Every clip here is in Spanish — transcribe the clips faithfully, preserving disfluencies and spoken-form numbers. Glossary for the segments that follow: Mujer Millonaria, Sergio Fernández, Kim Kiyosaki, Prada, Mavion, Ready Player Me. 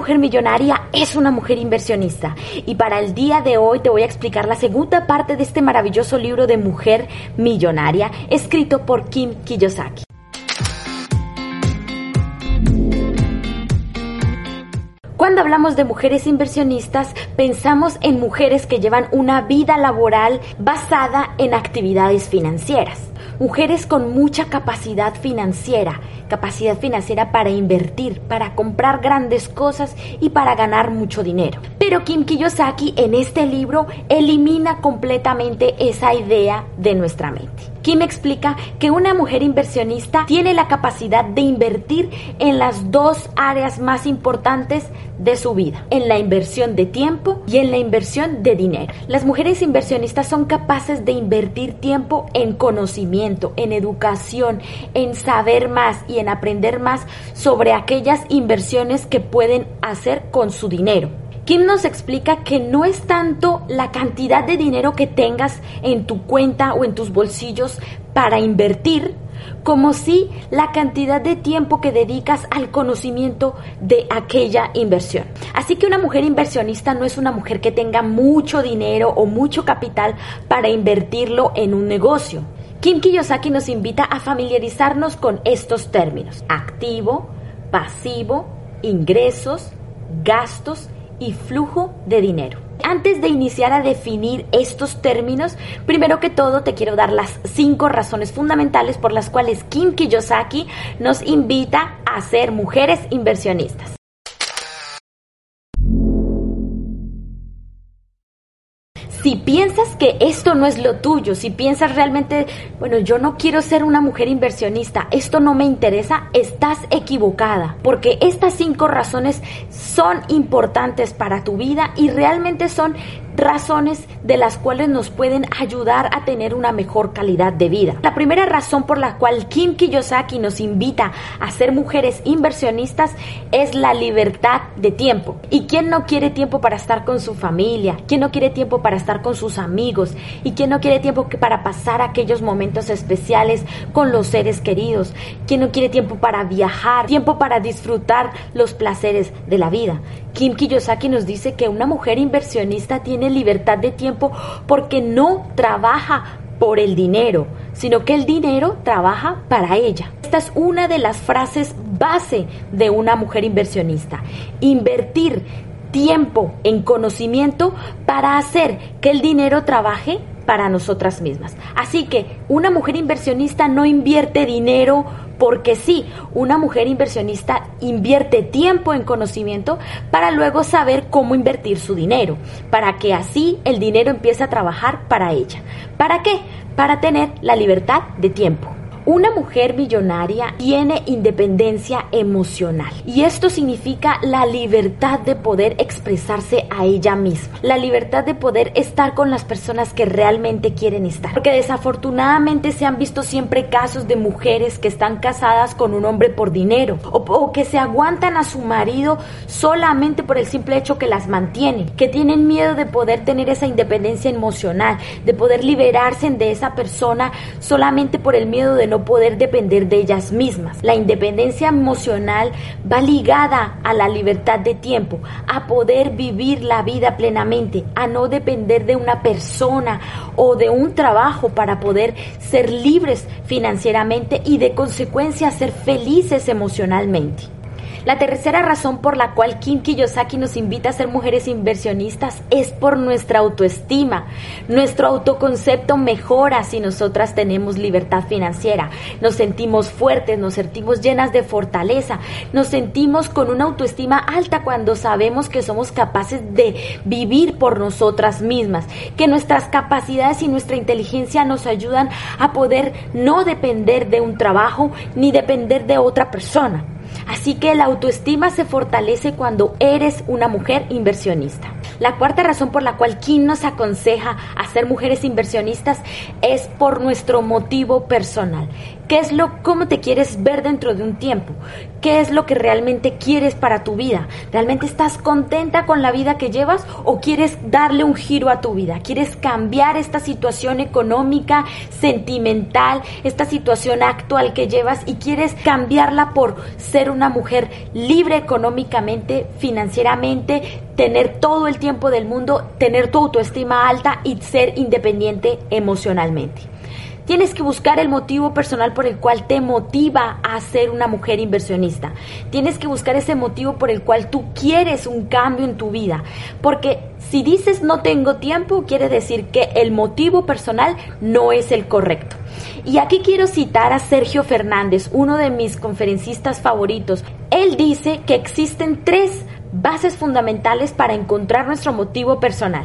mujer millonaria es una mujer inversionista, y para el día de hoy te voy a explicar la segunda parte de este maravilloso libro de Mujer Millonaria, escrito por Kim Kiyosaki. Cuando hablamos de mujeres inversionistas, pensamos en mujeres que llevan una vida laboral basada en actividades financieras. Mujeres con mucha capacidad financiera, capacidad financiera para invertir, para comprar grandes cosas y para ganar mucho dinero. Pero Kim Kiyosaki en este libro elimina completamente esa idea de nuestra mente. Kim explica que una mujer inversionista tiene la capacidad de invertir en las dos áreas más importantes de su vida, en la inversión de tiempo y en la inversión de dinero. Las mujeres inversionistas son capaces de invertir tiempo en conocimiento, en educación, en saber más y en aprender más sobre aquellas inversiones que pueden hacer con su dinero. Kim nos explica que no es tanto la cantidad de dinero que tengas en tu cuenta o en tus bolsillos para invertir, como si la cantidad de tiempo que dedicas al conocimiento de aquella inversión. Así que una mujer inversionista no es una mujer que tenga mucho dinero o mucho capital para invertirlo en un negocio. Kim Kiyosaki nos invita a familiarizarnos con estos términos: activo, pasivo, ingresos, gastos y flujo de dinero. Antes de iniciar a definir estos términos, primero que todo te quiero dar las cinco razones fundamentales por las cuales Kim Kiyosaki nos invita a ser mujeres inversionistas. Si piensas que esto no es lo tuyo, si piensas realmente, bueno, yo no quiero ser una mujer inversionista, esto no me interesa, estás equivocada, porque estas cinco razones son importantes para tu vida y realmente son razones de las cuales nos pueden ayudar a tener una mejor calidad de vida. La primera razón por la cual Kim Kiyosaki nos invita a ser mujeres inversionistas es la libertad de tiempo. ¿Y quién no quiere tiempo para estar con su familia? ¿Quién no quiere tiempo para estar con sus amigos? ¿Y quién no quiere tiempo para pasar aquellos momentos especiales con los seres queridos? ¿Quién no quiere tiempo para viajar? Tiempo para disfrutar los placeres de la vida. Kim Kiyosaki nos dice que una mujer inversionista tiene libertad de tiempo porque no trabaja por el dinero, sino que el dinero trabaja para ella. Esta es una de las frases base de una mujer inversionista: invertir tiempo en conocimiento para hacer que el dinero trabaje para nosotras mismas. Así que una mujer inversionista no invierte dinero porque sí, una mujer inversionista invierte tiempo en conocimiento para luego saber cómo invertir su dinero, para que así el dinero empiece a trabajar para ella. ¿Para qué? Para tener la libertad de tiempo. Una mujer millonaria tiene independencia emocional, y esto significa la libertad de poder expresarse a ella misma, la libertad de poder estar con las personas que realmente quieren estar. Porque desafortunadamente se han visto siempre casos de mujeres que están casadas con un hombre por dinero o, o que se aguantan a su marido solamente por el simple hecho que las mantiene, que tienen miedo de poder tener esa independencia emocional, de poder liberarse de esa persona solamente por el miedo de no poder depender de ellas mismas. La independencia emocional va ligada a la libertad de tiempo, a poder vivir la vida plenamente, a no depender de una persona o de un trabajo para poder ser libres financieramente y de consecuencia ser felices emocionalmente. La tercera razón por la cual Kim Kiyosaki nos invita a ser mujeres inversionistas es por nuestra autoestima. Nuestro autoconcepto mejora si nosotras tenemos libertad financiera. Nos sentimos fuertes, nos sentimos llenas de fortaleza, nos sentimos con una autoestima alta cuando sabemos que somos capaces de vivir por nosotras mismas, que nuestras capacidades y nuestra inteligencia nos ayudan a poder no depender de un trabajo ni depender de otra persona. Así que la autoestima se fortalece cuando eres una mujer inversionista. La cuarta razón por la cual Kim nos aconseja a ser mujeres inversionistas es por nuestro motivo personal. ¿Qué es lo, cómo te quieres ver dentro de un tiempo? ¿Qué es lo que realmente quieres para tu vida? ¿Realmente estás contenta con la vida que llevas o quieres darle un giro a tu vida? ¿Quieres cambiar esta situación económica, sentimental, esta situación actual que llevas y quieres cambiarla por ser una mujer libre económicamente, financieramente, tener todo el tiempo del mundo, tener tu autoestima alta y ser independiente emocionalmente? Tienes que buscar el motivo personal por el cual te motiva a ser una mujer inversionista. Tienes que buscar ese motivo por el cual tú quieres un cambio en tu vida. Porque si dices no tengo tiempo, quiere decir que el motivo personal no es el correcto. Y aquí quiero citar a Sergio Fernández, uno de mis conferencistas favoritos. Él dice que existen tres bases fundamentales para encontrar nuestro motivo personal.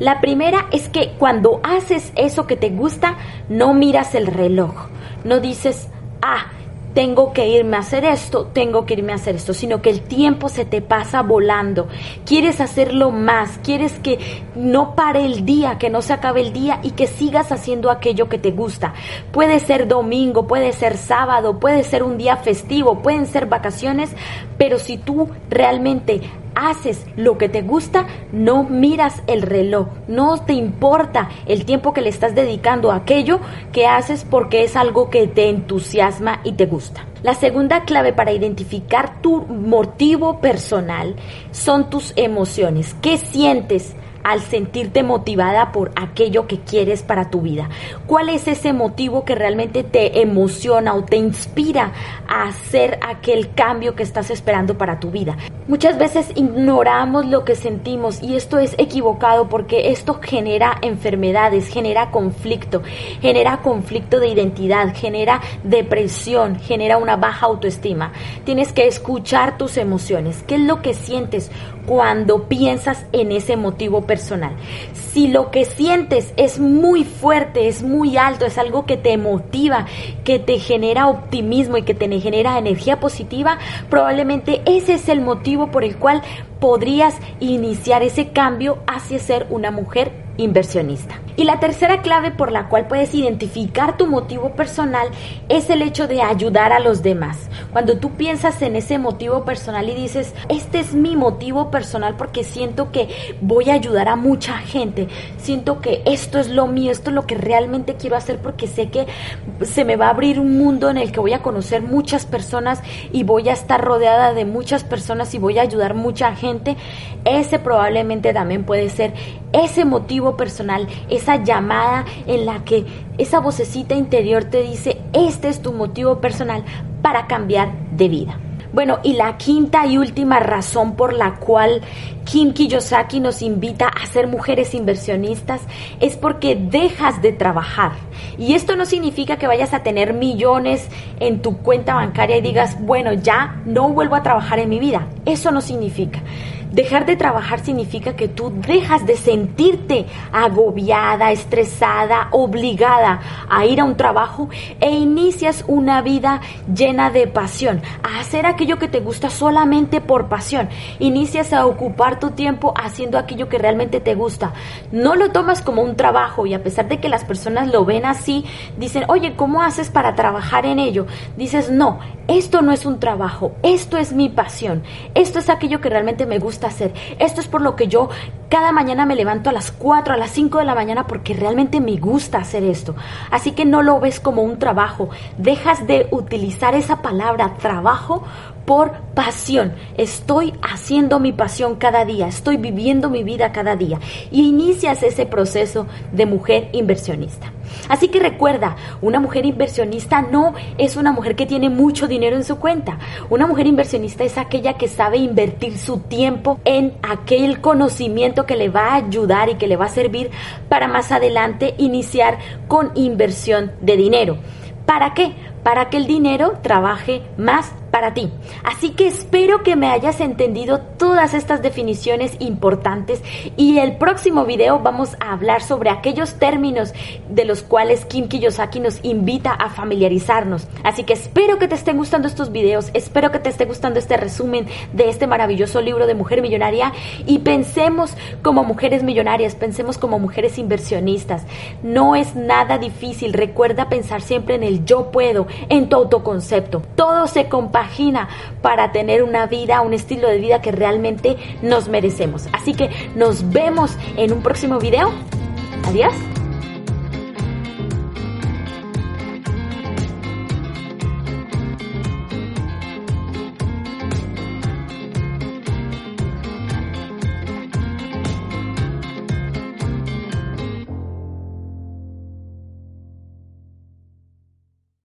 La primera es que cuando haces eso que te gusta, no miras el reloj, no dices, ah, tengo que irme a hacer esto, tengo que irme a hacer esto, sino que el tiempo se te pasa volando. Quieres hacerlo más, quieres que no pare el día, que no se acabe el día y que sigas haciendo aquello que te gusta. Puede ser domingo, puede ser sábado, puede ser un día festivo, pueden ser vacaciones, pero si tú realmente haces lo que te gusta, no miras el reloj, no te importa el tiempo que le estás dedicando a aquello que haces porque es algo que te entusiasma y te gusta. La segunda clave para identificar tu motivo personal son tus emociones. ¿Qué sientes al sentirte motivada por aquello que quieres para tu vida? ¿Cuál es ese motivo que realmente te emociona o te inspira a hacer aquel cambio que estás esperando para tu vida? Muchas veces ignoramos lo que sentimos y esto es equivocado porque esto genera enfermedades, genera conflicto, genera conflicto de identidad, genera depresión, genera una baja autoestima. Tienes que escuchar tus emociones. ¿Qué es lo que sientes cuando piensas en ese motivo personal? personal. Si lo que sientes es muy fuerte, es muy alto, es algo que te motiva, que te genera optimismo y que te genera energía positiva, probablemente ese es el motivo por el cual podrías iniciar ese cambio hacia ser una mujer inversionista. Y la tercera clave por la cual puedes identificar tu motivo personal es el hecho de ayudar a los demás. Cuando tú piensas en ese motivo personal y dices, este es mi motivo personal porque siento que voy a ayudar a mucha gente, siento que esto es lo mío, esto es lo que realmente quiero hacer porque sé que se me va a abrir un mundo en el que voy a conocer muchas personas y voy a estar rodeada de muchas personas y voy a ayudar mucha gente, ese probablemente también puede ser ese motivo personal, esa llamada en la que esa vocecita interior te dice, este es tu motivo personal para cambiar de vida. Bueno, y la quinta y última razón por la cual Kim Kiyosaki nos invita a ser mujeres inversionistas es porque dejas de trabajar. Y esto no significa que vayas a tener millones en tu cuenta bancaria y digas, bueno, ya no vuelvo a trabajar en mi vida. Eso no significa. Dejar de trabajar significa que tú dejas de sentirte agobiada, estresada, obligada a ir a un trabajo e inicias una vida llena de pasión, a hacer aquello que te gusta solamente por pasión. Inicias a ocupar tu tiempo haciendo aquello que realmente te gusta. No lo tomas como un trabajo y a pesar de que las personas lo ven así, dicen, oye, ¿cómo haces para trabajar en ello? Dices, no, esto no es un trabajo, esto es mi pasión, esto es aquello que realmente me gusta hacer. Esto es por lo que yo cada mañana me levanto a las cuatro, a las cinco de la mañana porque realmente me gusta hacer esto. Así que no lo ves como un trabajo. Dejas de utilizar esa palabra trabajo por pasión. Estoy haciendo mi pasión cada día, estoy viviendo mi vida cada día y inicias ese proceso de mujer inversionista. Así que recuerda, una mujer inversionista no es una mujer que tiene mucho dinero en su cuenta. Una mujer inversionista es aquella que sabe invertir su tiempo en aquel conocimiento que le va a ayudar y que le va a servir para más adelante iniciar con inversión de dinero. ¿Para qué? Para que el dinero trabaje más para ti. Así que espero que me hayas entendido todas estas definiciones importantes y el próximo video vamos a hablar sobre aquellos términos de los cuales Kim Kiyosaki nos invita a familiarizarnos. Así que espero que te estén gustando estos videos, espero que te esté gustando este resumen de este maravilloso libro de Mujer Millonaria y pensemos como mujeres millonarias, pensemos como mujeres inversionistas. No es nada difícil, recuerda pensar siempre en el yo puedo, en tu autoconcepto. Todo se compagina para tener una vida, un estilo de vida que realmente nos merecemos. Así que nos vemos en un próximo video. Adiós.